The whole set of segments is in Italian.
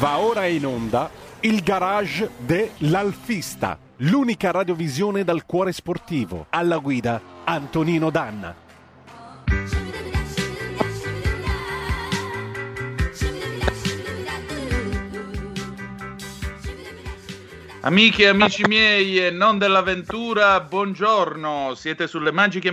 Va ora in onda il garage dell'Alfista, l'unica radiovisione dal cuore sportivo. Alla guida Antonino Danna. Amiche e amici miei e non dell'avventura, buongiorno, siete sulle magiche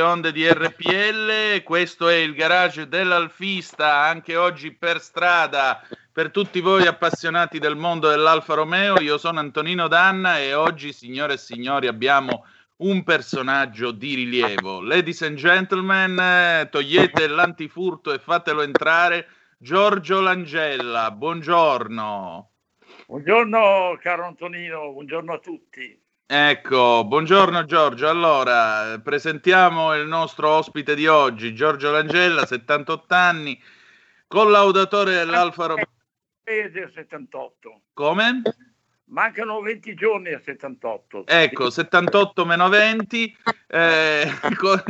onde di RPL, questo è il garage dell'Alfista, anche oggi per strada, per tutti voi appassionati del mondo dell'Alfa Romeo. Io sono Antonino Danna e oggi, signore e signori, abbiamo un personaggio di rilievo. Ladies and gentlemen, togliete l'antifurto e fatelo entrare, Giorgio Langella, buongiorno. Buongiorno caro Antonino, buongiorno a tutti. Ecco, buongiorno Giorgio. Allora, presentiamo il nostro ospite di oggi, Giorgio Langella, 78 anni, collaudatore dell'Alfa Romeo. Mesi a 78. Come? Mancano 20 giorni a 78. Ecco, 78 meno 20,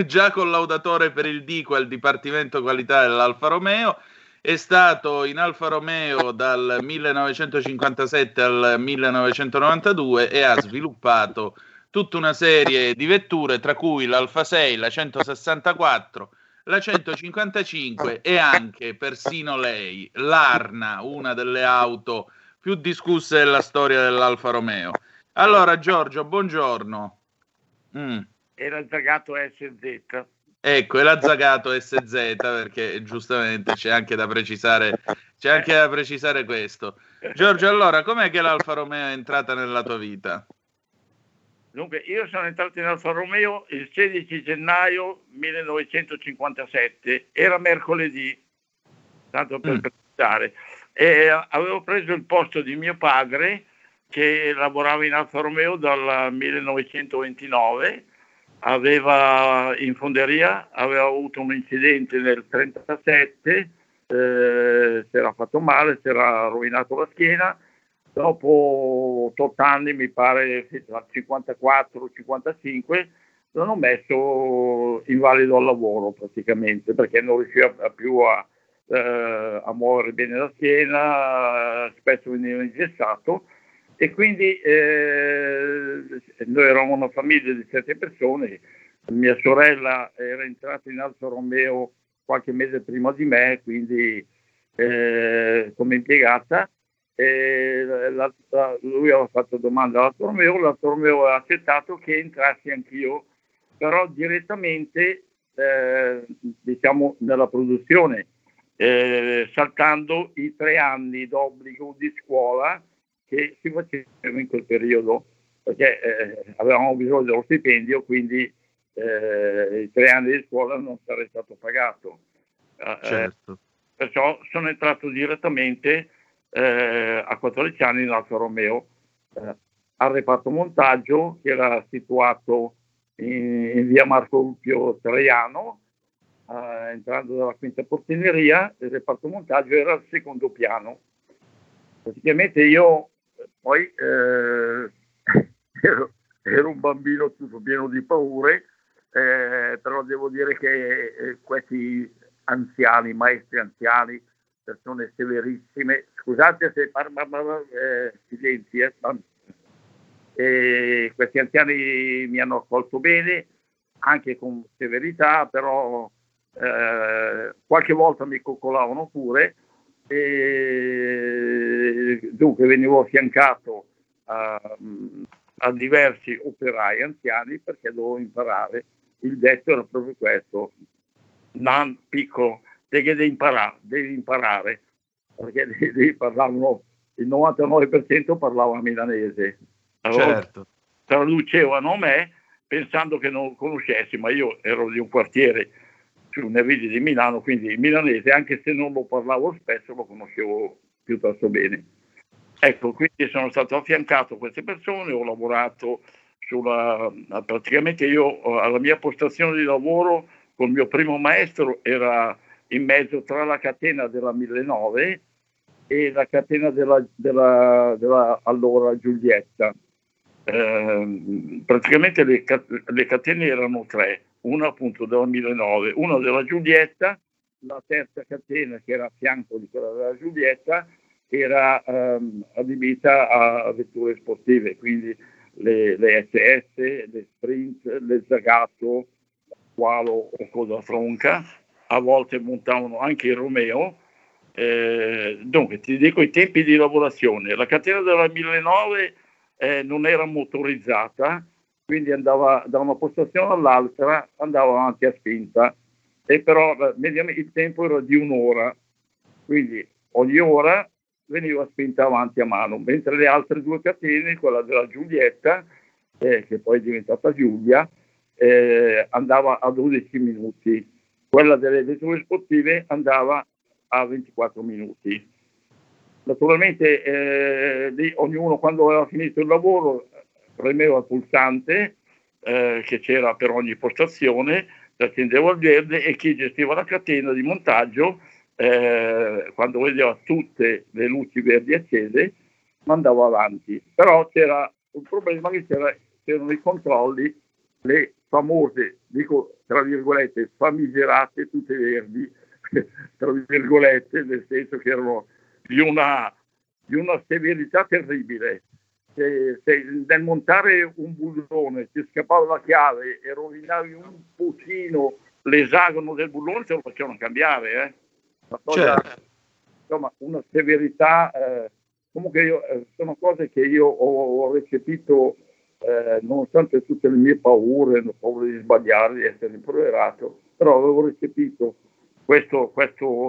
già collaudatore per il DIQUA, il Dipartimento Qualità dell'Alfa Romeo. È stato in Alfa Romeo dal 1957 al 1992 e ha sviluppato tutta una serie di vetture, tra cui l'Alfa 6, la 164, la 155 e anche, persino lei, l'Arna, una delle auto più discusse della storia dell'Alfa Romeo. Allora Giorgio, buongiorno. Era il Zagato SZ. Ecco, è la Zagato SZ, perché giustamente c'è anche da precisare questo. Giorgio, allora, com'è che l'Alfa Romeo è entrata nella tua vita? Dunque, io sono entrato in Alfa Romeo il 16 gennaio 1957, era mercoledì, tanto per precisare, e avevo preso il posto di mio padre che lavorava in Alfa Romeo dal 1929. Aveva in fonderia, aveva avuto un incidente nel 1937, si era fatto male, si era rovinato la schiena. Dopo 8 anni, mi pare tra 54-55, l'hanno messo invalido al lavoro praticamente, perché non riusciva più a muovere bene la schiena, spesso veniva ingessato. E quindi noi eravamo una famiglia di 7 persone, mia sorella era entrata in Alfa Romeo qualche mese prima di me, quindi come impiegata, lui aveva fatto domanda all'Alfa Romeo, l'Alfa Romeo aveva accettato che entrassi anch'io, però direttamente diciamo nella produzione, saltando i 3 anni d'obbligo di scuola che si facevano in quel periodo, perché avevamo bisogno dello stipendio, quindi i 3 anni di scuola non sarei stato pagato. Certo. Perciò sono entrato direttamente a 14 anni in Alfa Romeo, al reparto montaggio, che era situato in via Marco Ruppio Traiano. Entrando dalla quinta portineria, il reparto montaggio era al secondo piano. Praticamente io poi ero un bambino tutto pieno di paure, però devo dire che questi anziani, maestri anziani, persone severissime, scusate se questi anziani mi hanno accolto bene, anche con severità, però qualche volta mi coccolavano pure. E dunque venivo affiancato a diversi operai anziani, perché dovevo imparare. Il detto era proprio questo: non piccolo, devi imparare, perché parlavano, il 99% parlava milanese. Allora, certo. Traducevano me pensando che non conoscessi, ma io ero di un quartiere nei vidi di Milano, quindi il milanese, anche se non lo parlavo spesso, lo conoscevo piuttosto bene. Ecco, quindi sono stato affiancato a queste persone, ho lavorato praticamente io alla mia postazione di lavoro col mio primo maestro era in mezzo tra la catena della 1009 e la catena della allora Giulietta. Praticamente le catene erano 3. Una appunto della 1009, una della Giulietta, la terza catena che era a fianco di quella della Giulietta era adibita a vetture sportive, quindi le SS, le Sprint, le Zagato, la Qualo o Coda Tronca, a volte montavano anche il Romeo. Dunque ti dico i tempi di lavorazione. La catena della 1009 non era motorizzata, quindi andava da una postazione all'altra, andava avanti a spinta, e però mediamente il tempo era di un'ora, quindi ogni ora veniva spinta avanti a mano, mentre le altre due catene, quella della Giulietta, che poi è diventata Giulia, andava a 12 minuti, quella delle vetture sportive andava a 24 minuti. Naturalmente lì ognuno, quando aveva finito il lavoro, premeva il pulsante che c'era per ogni postazione, accendeva il verde, e chi gestiva la catena di montaggio, quando vedeva tutte le luci verdi accese, mandava avanti. Però c'era un problema, che c'erano i controlli, le famose, dico tra virgolette, famigerate tutte verdi, tra virgolette, nel senso che erano di una severità terribile. Se nel montare un bullone ti scappava la chiave e rovinavi un pochino l'esagono del bullone, te lo facevano cambiare, una cosa, certo. Insomma, una severità, comunque sono cose che io ho recepito, nonostante tutte le mie paure, la paura di sbagliare, di essere rimproverato, però avevo recepito questo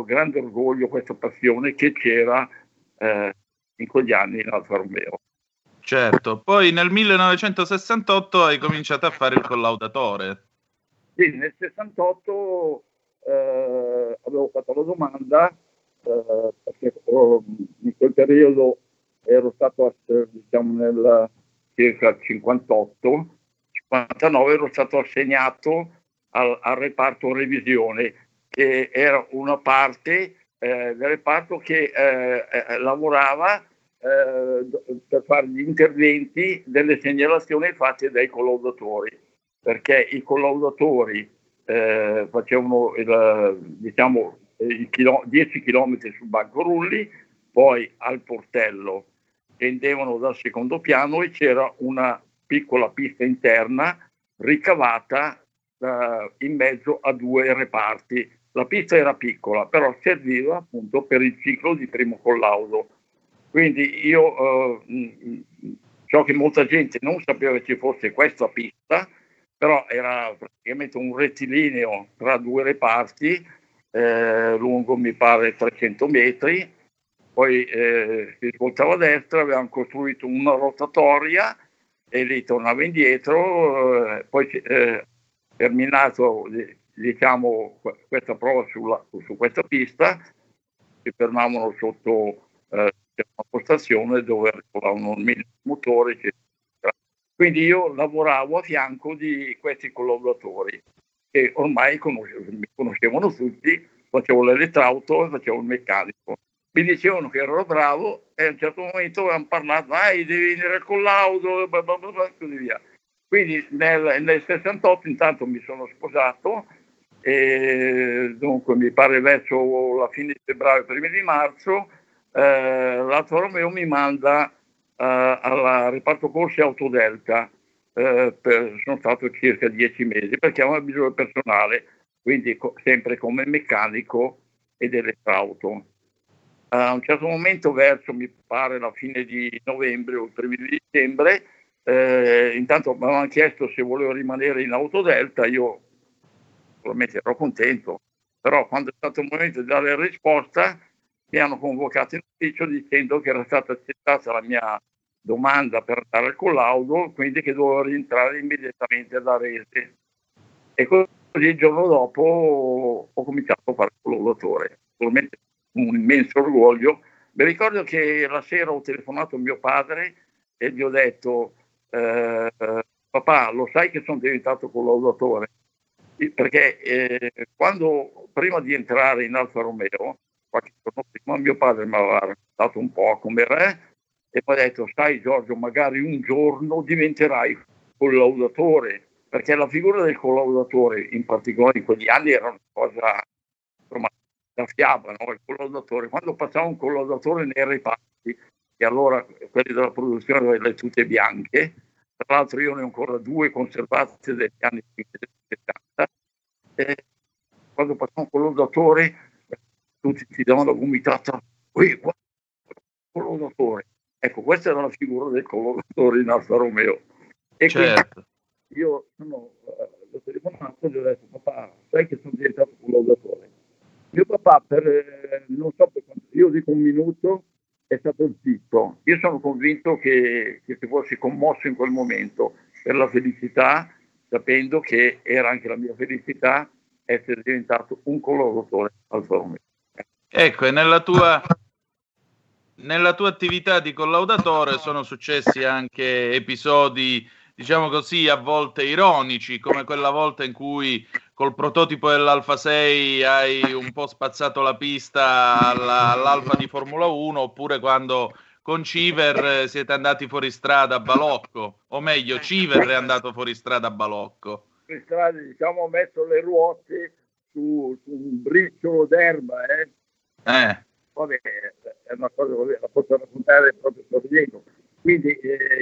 grande orgoglio, questa passione che c'era in quegli anni in Alfa Romeo. Certo, poi nel 1968 hai cominciato a fare il collaudatore. Sì, nel 68 avevo fatto la domanda, perché in quel periodo ero stato, diciamo, nel circa 58-59, ero stato assegnato al reparto revisione, che era una parte del reparto che lavorava per fare gli interventi delle segnalazioni fatte dai collaudatori, perché i collaudatori facevano 10 km sul banco rulli, poi al portello scendevano dal secondo piano e c'era una piccola pista interna ricavata in mezzo a due reparti. La pista era piccola, però serviva appunto per il ciclo di primo collaudo. Quindi io so che molta gente non sapeva che ci fosse questa pista, però era praticamente un rettilineo tra due reparti, lungo mi pare 300 metri, poi si svoltava a destra, avevano costruito una rotatoria e lì tornava indietro, poi terminato, diciamo, questa prova su questa pista, si fermavano sotto una postazione dove arrivavano il motore, eccetera. Quindi io lavoravo a fianco di questi collaboratori che ormai mi conoscevano tutti, facevo l'elettrauto e facevo il meccanico. Mi dicevano che ero bravo e a un certo momento avevano parlato, devi venire al collaudo, bla bla bla, e così via. Quindi nel 68 intanto mi sono sposato, e dunque mi pare verso la fine di febbraio, primi di marzo, l'Alfa Romeo mi manda al reparto corse Autodelta. Sono stato circa 10 mesi, perché aveva bisogno di personale, quindi sempre come meccanico ed elettrauto. A un certo momento, verso mi pare la fine di novembre o il primo di dicembre, intanto mi avevano chiesto se volevo rimanere in Autodelta. Io ovviamente ero contento, però quando è stato il momento di dare la risposta mi hanno convocato in ufficio dicendo che era stata accettata la mia domanda per andare al collaudo, quindi che dovevo rientrare immediatamente alla rete. E così il giorno dopo ho cominciato a fare il collaudatore, solamente un immenso orgoglio. Mi ricordo che la sera ho telefonato a mio padre e gli ho detto, papà, lo sai che sono diventato collaudatore? Perché prima di entrare in Alfa Romeo, qualche giorno prima, mio padre mi aveva raccontato un po' come era e mi ha detto, sai Giorgio, magari un giorno diventerai collaudatore, perché la figura del collaudatore, in particolare in quegli anni, era una cosa, insomma, saffiava, no? Il collaudatore, quando passava un collaudatore nei reparti, e allora quelli della produzione avevano le tute bianche, tra l'altro io ne ho ancora due conservate degli anni 70, e quando passava un collaudatore tutti ti davano vomitata, collaudatore. Ecco, questa era la figura del collaudatore in Alfa Romeo. E certo. Io sono l'ho telefonato e gli ho detto: papà, sai che sono diventato collaudatore? Mio papà, non so per quanto, io dico un minuto, è stato zitto. Io sono convinto che si fosse commosso in quel momento per la felicità, sapendo che era anche la mia felicità essere diventato un collaudatore Alfa Romeo. Ecco, e nella tua attività di collaudatore sono successi anche episodi, diciamo così, a volte ironici, come quella volta in cui col prototipo dell'Alfa 6 hai un po' spazzato la pista all'Alfa di Formula 1, oppure quando con Civert siete andati fuori strada a Balocco, o meglio, Civert è andato fuori strada a Balocco. Fuori strada, diciamo, ho messo le ruote su un briciolo d'erba, Vabbè, è una cosa che la posso raccontare proprio sorridendo. Quindi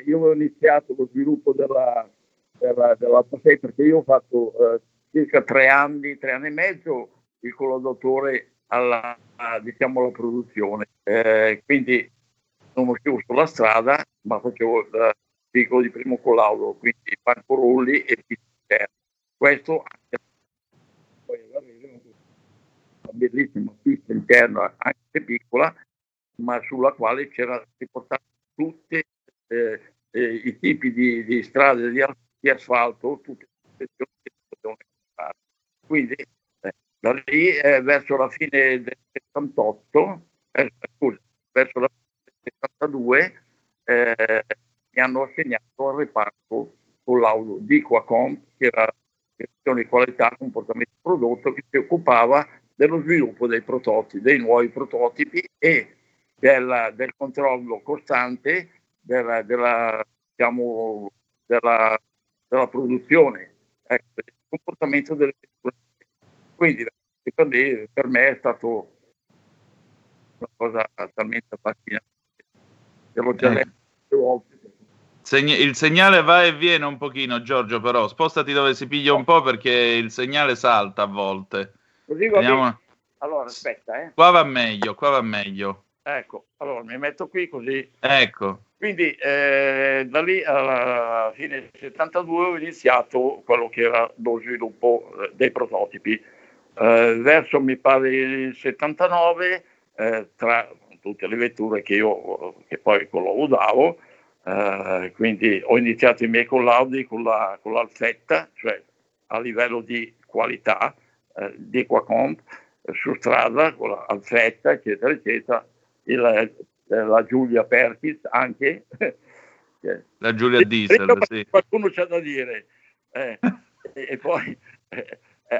io avevo iniziato lo sviluppo dell'Alfa 6 perché io ho fatto circa 3 anni e mezzo il collaudatore alla produzione. Quindi sono uscito sulla strada, ma facevo il piccolo di primo collaudo, quindi pancorolli e pista. Questo anche poi una bellissima pista interna, anche se piccola, ma sulla quale c'era riportato tutti i tipi di strade di asfalto, tutte le sezioni che si potevano fare. Quindi da lì verso la fine del 78, verso la fine del 72 mi hanno assegnato al reparto collaudo di Qualcomm, che era la sezione di qualità comportamento prodotto, che si occupava dello sviluppo dei prototipi, dei nuovi prototipi e del controllo costante della produzione, del comportamento delle produzioni. Quindi per me è stato una cosa talmente affascinante. Devo già leggere più volte. Il segnale va e viene un pochino, Giorgio, però spostati dove si piglia un po', perché il segnale salta a volte. Allora aspetta, qua va meglio. Ecco, allora mi metto qui così. Ecco. Quindi da lì alla fine del 72 ho iniziato quello che era lo sviluppo dei prototipi. Verso, mi pare, il 79, tra tutte le vetture che poi collaudavo, quindi ho iniziato i miei collaudi con l'alfetta, cioè a livello di qualità, di Qualcomm, su strada, con l'alfetta, eccetera, eccetera. La Giulia Perkins anche, la Giulia Diesel, sì. Qualcuno c'ha da dire e poi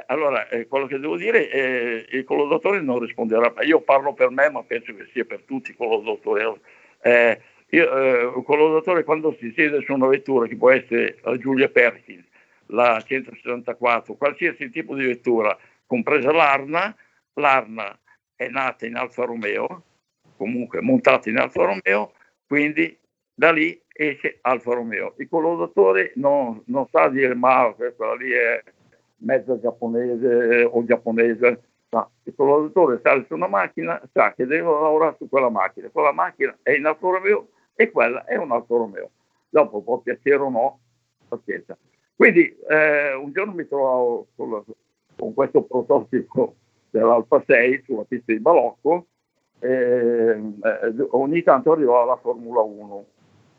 allora quello che devo dire il collaudatore non risponderà, io parlo per me ma penso che sia per tutti i collaudatori. Un collaudatore quando si siede su una vettura che può essere la Giulia Perkins, la 164, qualsiasi tipo di vettura, compresa l'Arna è nata in Alfa Romeo, comunque montato in Alfa Romeo, quindi da lì esce Alfa Romeo. Il collaudatore non sa dire ma quella lì è mezza giapponese o giapponese, ma il collaudatore sale su una macchina, sa che deve lavorare su quella macchina è in Alfa Romeo e quella è un Alfa Romeo. Dopo può piacere o no, pazienza. Quindi un giorno mi trovavo con questo prototipo dell'Alfa 6 sulla pista di Balocco. Ogni tanto arrivava la Formula 1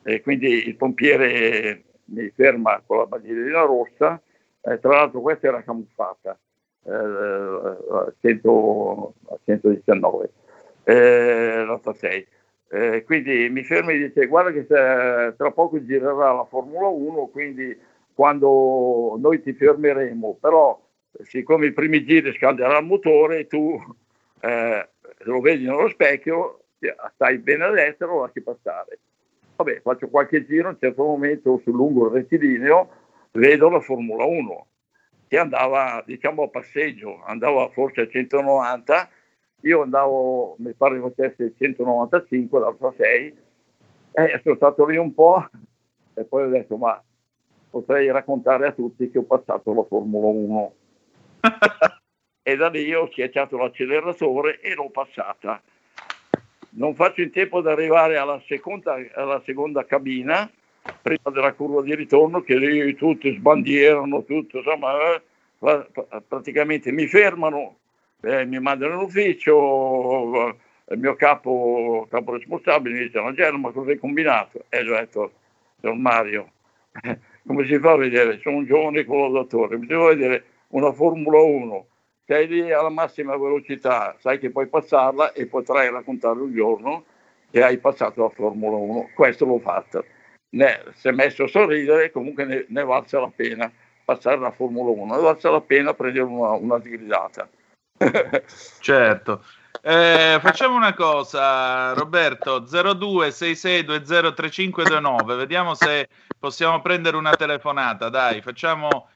e quindi il pompiere mi ferma con la bandierina rossa, tra l'altro questa era camuffata, 119, l'Alfa 6, quindi mi ferma e dice: guarda che tra poco girerà la Formula 1, quindi quando noi ti fermeremo, però siccome i primi giri scalderà il motore, tu lo vedi nello specchio, stai bene a destra, lo lasci passare. Vabbè, faccio qualche giro, a un certo momento sul lungo rettilineo vedo la Formula 1 che andava, diciamo, a passeggio, andava forse a 190 Io andavo, mi pare facesse il 195, l'Alfa 6, sono stato lì un po' e poi ho detto, ma potrei raccontare a tutti che ho passato la Formula 1. E da lì ho schiacciato l'acceleratore e l'ho passata. Non faccio in tempo ad arrivare alla seconda cabina, prima della curva di ritorno, che lì tutti sbandierano, tutto, insomma, praticamente mi fermano, mi mandano in ufficio, il mio capo responsabile mi dice, ma cosa hai combinato? E ho detto, Don Mario, come si fa a vedere? Sono un giovane collaudatore, mi devo vedere una Formula 1. Sei lì alla massima velocità, sai che puoi passarla e potrai raccontare un giorno che hai passato la Formula 1. Questo l'ho fatto. Si è messo a sorridere, comunque ne valsa la pena passare la Formula 1, ne valsa la pena prendere una sgridata. Certo. Facciamo una cosa, Roberto, 0266203529, vediamo se possiamo prendere una telefonata, dai, facciamo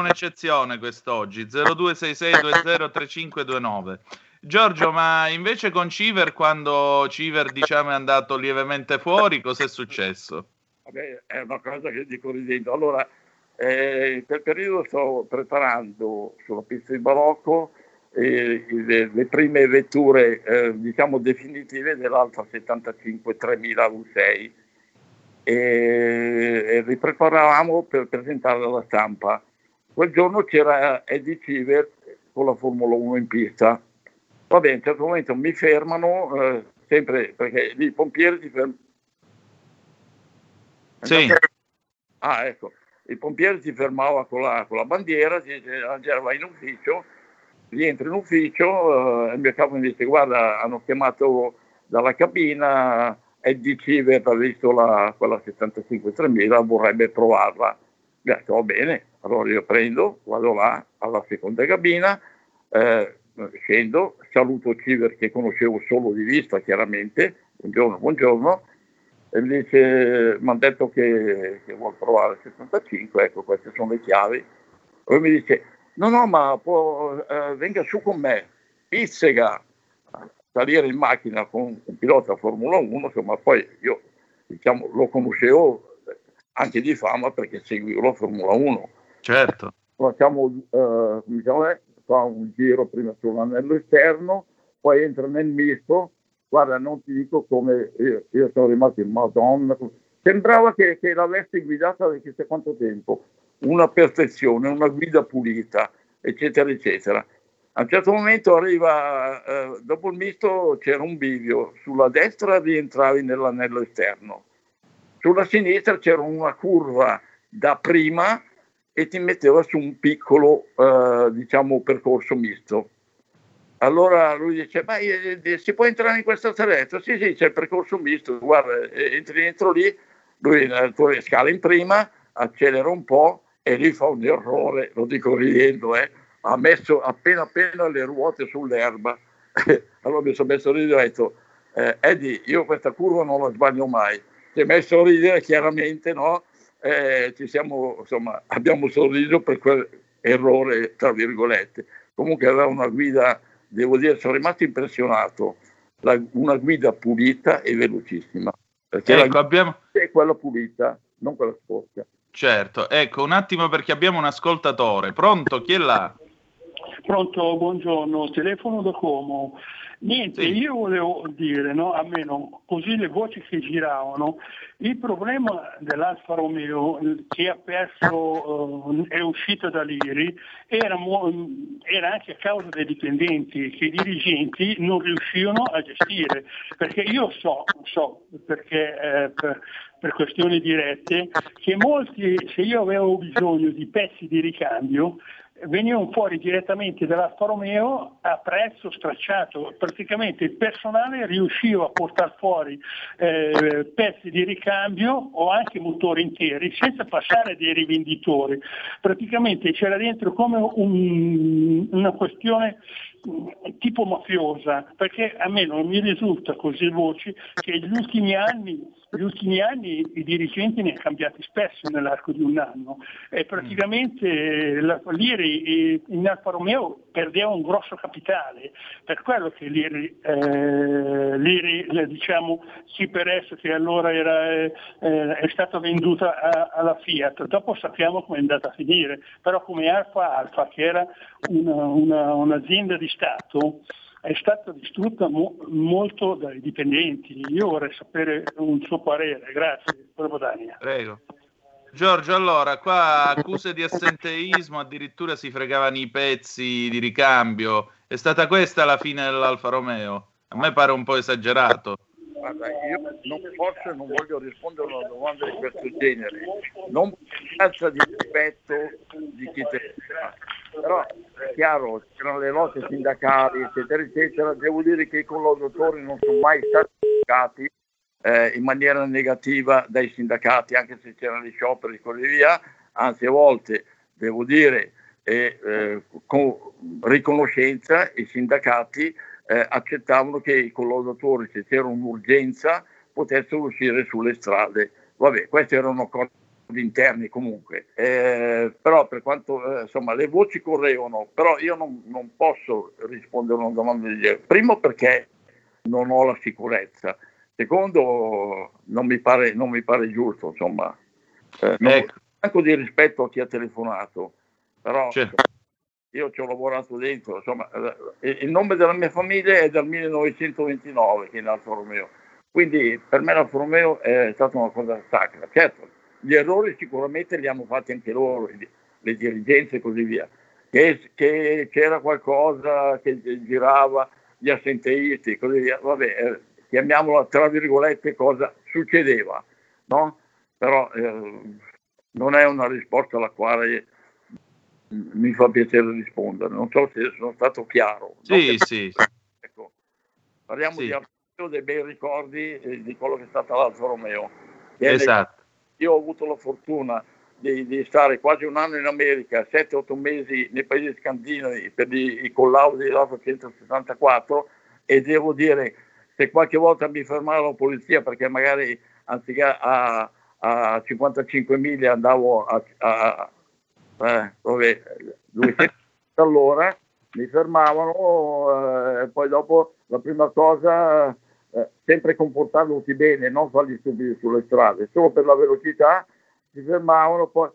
un'eccezione quest'oggi, 0266203529. Giorgio, ma invece con Civert, quando Civert, diciamo, è andato lievemente fuori, cos'è successo? Vabbè, è una cosa che dico ridendo. Allora, in quel periodo sto preparando sulla pista di Balocco le prime vetture, diciamo, definitive dell'Alfa 75-3000 U6 e li preparavamo per presentarla alla stampa. Quel giorno c'era Eddie Civert con la Formula 1 in pista. Vabbè, a un certo momento mi fermano, sempre perché i pompieri ti fermano. Sì. Ah, ecco, il pompiere ti fermava con la bandiera, ti dice, Angela, vai in ufficio, rientro in ufficio, il mio capo mi dice, guarda, hanno chiamato dalla cabina, Eddie Civert ha visto quella 75-3000, vorrebbe provarla. Gli ho detto, va bene, allora io prendo, vado là, alla seconda cabina, scendo, saluto Civert che conoscevo solo di vista, chiaramente, buongiorno, e mi dice, mi hanno detto che vuol provare il 75, ecco, queste sono le chiavi. Poi mi dice, no, ma venga su con me, pizzega, salire in macchina con un pilota Formula 1, insomma, poi io, diciamo, lo conoscevo anche di fama perché seguivo la Formula 1. Certo. Facciamo, fa un giro prima sull'anello esterno, poi entra nel misto. Guarda, non ti dico come io sono rimasto in Madonna. Sembrava che l'avessi guidata da chissà quanto tempo. Una perfezione, una guida pulita, eccetera, eccetera. A un certo momento arriva, dopo il misto c'era un bivio. Sulla destra rientravi nell'anello esterno. Sulla sinistra c'era una curva da prima e ti metteva su un piccolo, diciamo, percorso misto. Allora lui dice, ma si può entrare in questa saletta? Sì, c'è il percorso misto, guarda, entri dentro lì, lui scala in prima, accelera un po' e lì fa un errore, lo dico ridendo, ha messo appena le ruote sull'erba. Allora mi sono messo lì e ho detto, Eddie, io questa curva non la sbaglio mai. Si è messo a ridere, chiaramente, no? Abbiamo sorriso per quell'errore, tra virgolette. Comunque aveva una guida... Devo dire, sono rimasto impressionato, una guida pulita e velocissima, perché ecco, è quella pulita, non quella sporca. Certo, ecco, un attimo perché abbiamo un ascoltatore. Pronto, chi è là? Pronto, buongiorno, telefono da Como. Niente, sì. Io volevo dire, no, almeno così le voci che giravano, il problema dell'Alfa Romeo che ha perso, è uscita dall'IRI, era anche a causa dei dipendenti che i dirigenti non riuscivano a gestire, perché io so perché per questioni dirette che molti, se io avevo bisogno di pezzi di ricambio, venivano fuori direttamente dall'Alfa Romeo a prezzo stracciato, praticamente il personale riusciva a portare fuori pezzi di ricambio o anche motori interi senza passare dei rivenditori, praticamente c'era dentro come una questione tipo mafiosa, perché a me non mi risulta così voci che gli ultimi anni i dirigenti ne ha cambiati spesso nell'arco di un anno e praticamente l'Alfa in Alfa Romeo perdeva un grosso capitale, per quello che l'Iri diciamo CPRS che allora è stata venduta alla Fiat, dopo sappiamo come è andata a finire, però come Alfa che era un'azienda di Stato è stata distrutta molto dai dipendenti. Io vorrei sapere un suo parere, grazie. Prego. Giorgio, allora qua accuse di assenteismo, addirittura si fregavano i pezzi di ricambio, è stata questa la fine dell'Alfa Romeo? A me pare un po' esagerato. Guarda, io non voglio rispondere a una domanda di questo genere, non faccia di rispetto di chi te fa. Però è chiaro, c'erano le lotte sindacali, eccetera, eccetera. Devo dire che i collaudatori non sono mai stati toccati in maniera negativa dai sindacati, anche se c'erano gli scioperi e così via, anzi a volte, devo dire, con riconoscenza i sindacati accettavano che i collaudatori, se c'era un'urgenza, potessero uscire sulle strade. Vabbè, questi erano accordi interni comunque, però per quanto insomma le voci correvano, però io non posso rispondere a una domanda del genere, primo perché non ho la sicurezza, secondo non mi pare giusto, insomma, ecco. Manco di rispetto a chi ha telefonato, però certo. Io ci ho lavorato dentro, insomma, il nome della mia famiglia è dal 1929 che è in Alfa Romeo, quindi per me l'Alfa Romeo è stata una cosa sacra. Certo, gli errori sicuramente li hanno fatti anche loro, le dirigenze e così via, che c'era qualcosa che girava, gli assenteisti e così via, vabbè, chiamiamola tra virgolette cosa succedeva, no? Però non è una risposta alla quale mi fa piacere rispondere, non so se sono stato chiaro. Sì, no? Sì. Ecco, parliamo sì. Di dei bei ricordi di quello che è stato l'Alfa Romeo. Esatto. Io ho avuto la fortuna di stare quasi un anno in America, 7-8 mesi nei paesi scandinavi per i collaudi dell'Alfa 164, e devo dire, se qualche volta mi fermava la polizia perché magari anziché a 55 miglia andavo dove 200 all'ora, mi fermavano, e poi dopo la prima cosa, sempre comportandosi bene, non farli subire sulle strade, solo per la velocità si fermavano, poi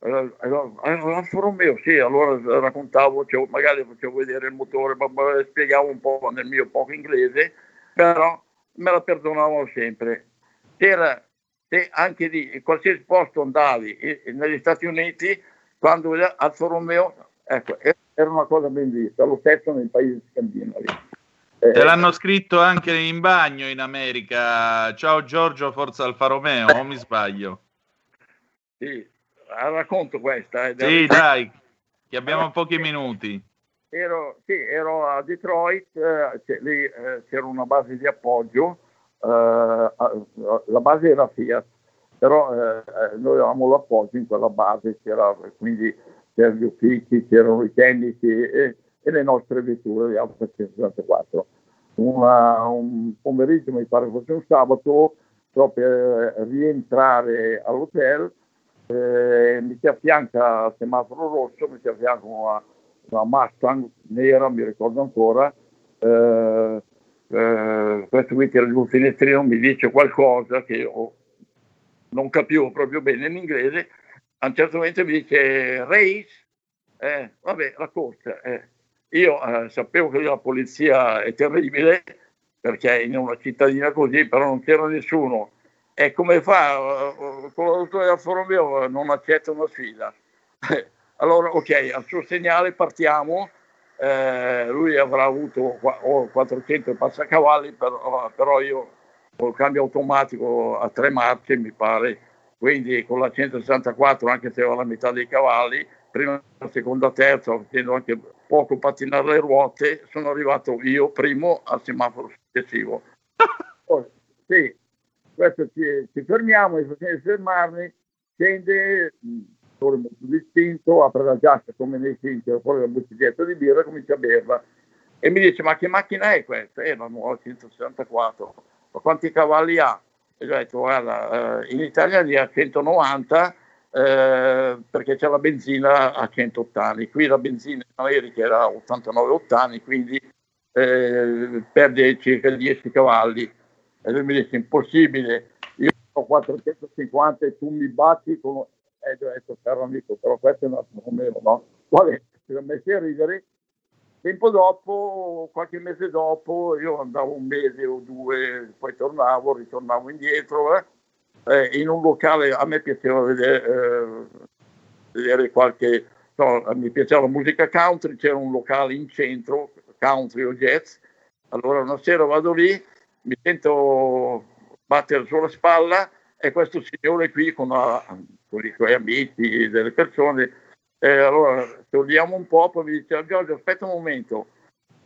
l'Alfa Romeo, sì, allora raccontavo, cioè, magari facevo vedere il motore, ma spiegavo un po' nel mio poco inglese, però me la perdonavano sempre. C'era, se anche in qualsiasi posto andavi, negli Stati Uniti, quando Alfa Romeo, ecco, era una cosa ben vista, lo stesso nei paesi scandinavi. Te l'hanno scritto anche in bagno in America. Ciao Giorgio, forza Alfa Romeo, o mi sbaglio? Sì, racconto questa. Sì, dai, che abbiamo pochi minuti. Ero a Detroit, lì c'era una base di appoggio, la base era Fiat, però noi avevamo l'appoggio in quella base, c'era, quindi c'erano gli uffici, c'erano i tecnici e le nostre vetture di Alfa 164. Un pomeriggio, mi pare fosse un sabato, sto per rientrare all'hotel, mi si affianca al semaforo rosso, mi si affianca una Mustang nera, mi ricordo ancora, questo qui tira giù un finestrino, mi dice qualcosa che io non capivo proprio bene in inglese, a un certo momento mi dice race, vabbè, la corsa, Io sapevo che la polizia è terribile, perché in una cittadina così, però non c'era nessuno. E come fa? Con l'autore Alfa Romeo non accetta una sfida. Allora, ok, al suo segnale partiamo. Lui avrà avuto 400 passacavalli, però io col cambio automatico a 3 marce, mi pare, quindi con la 164, anche se aveva la metà dei cavalli, prima, seconda, terza, facendo anche poco patinare le ruote, sono arrivato io primo al semaforo successivo. Oh, sì, questo ci fermiamo, mi facendo fermarmi, scende, molto distinto, apre la giacca come nei film, fuori la bottiglietta di birra e comincia a berla. e mi dice: ma che macchina è questa? È una nuova 164. Ma quanti cavalli ha? E gli ho detto: guarda, in Italia li ha 190 perché c'è la benzina a 100 ottani, qui la benzina in America era 89 ottani, quindi perde circa 10 cavalli. E lui mi dice: impossibile, io ho 450 e tu mi batti con... E gli ho detto: caro amico, però questo è un altro numero, no? Vabbè, mi ha messo a ridere. Tempo dopo, qualche mese dopo, io andavo un mese o due, poi tornavo, ritornavo indietro, in un locale. A me piaceva vedere qualche, no, mi piaceva la musica country, c'era un locale in centro, country o jazz. Allora una sera vado lì, mi sento battere sulla spalla e questo signore qui con i suoi amici, delle persone. Allora torniamo un po', poi mi dice: Giorgio, aspetta un momento.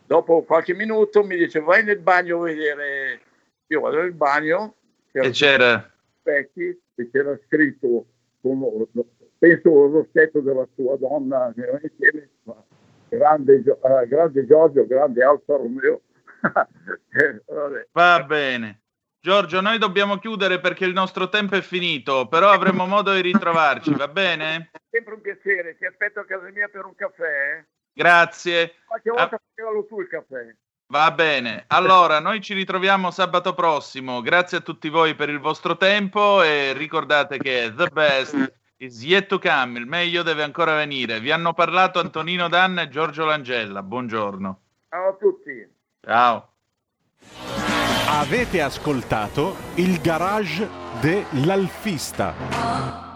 Dopo qualche minuto mi dice: vai nel bagno a vedere. Io vado nel bagno e c'era specchi e c'era scritto, penso, lo rossetto della sua donna, insieme, grande Giorgio, grande Alfa Romeo. Va bene. Giorgio, noi dobbiamo chiudere perché il nostro tempo è finito, però avremo modo di ritrovarci, va bene? È sempre un piacere, ti aspetto a casa mia per un caffè. Grazie. Qualche volta facevalo tu il caffè. Va bene, allora noi ci ritroviamo sabato prossimo, grazie a tutti voi per il vostro tempo e ricordate che the best is yet to come, il meglio deve ancora venire. Vi hanno parlato Antonino Danna e Giorgio Langella, buongiorno. Ciao a tutti. Ciao. Avete ascoltato il garage dell'alfista.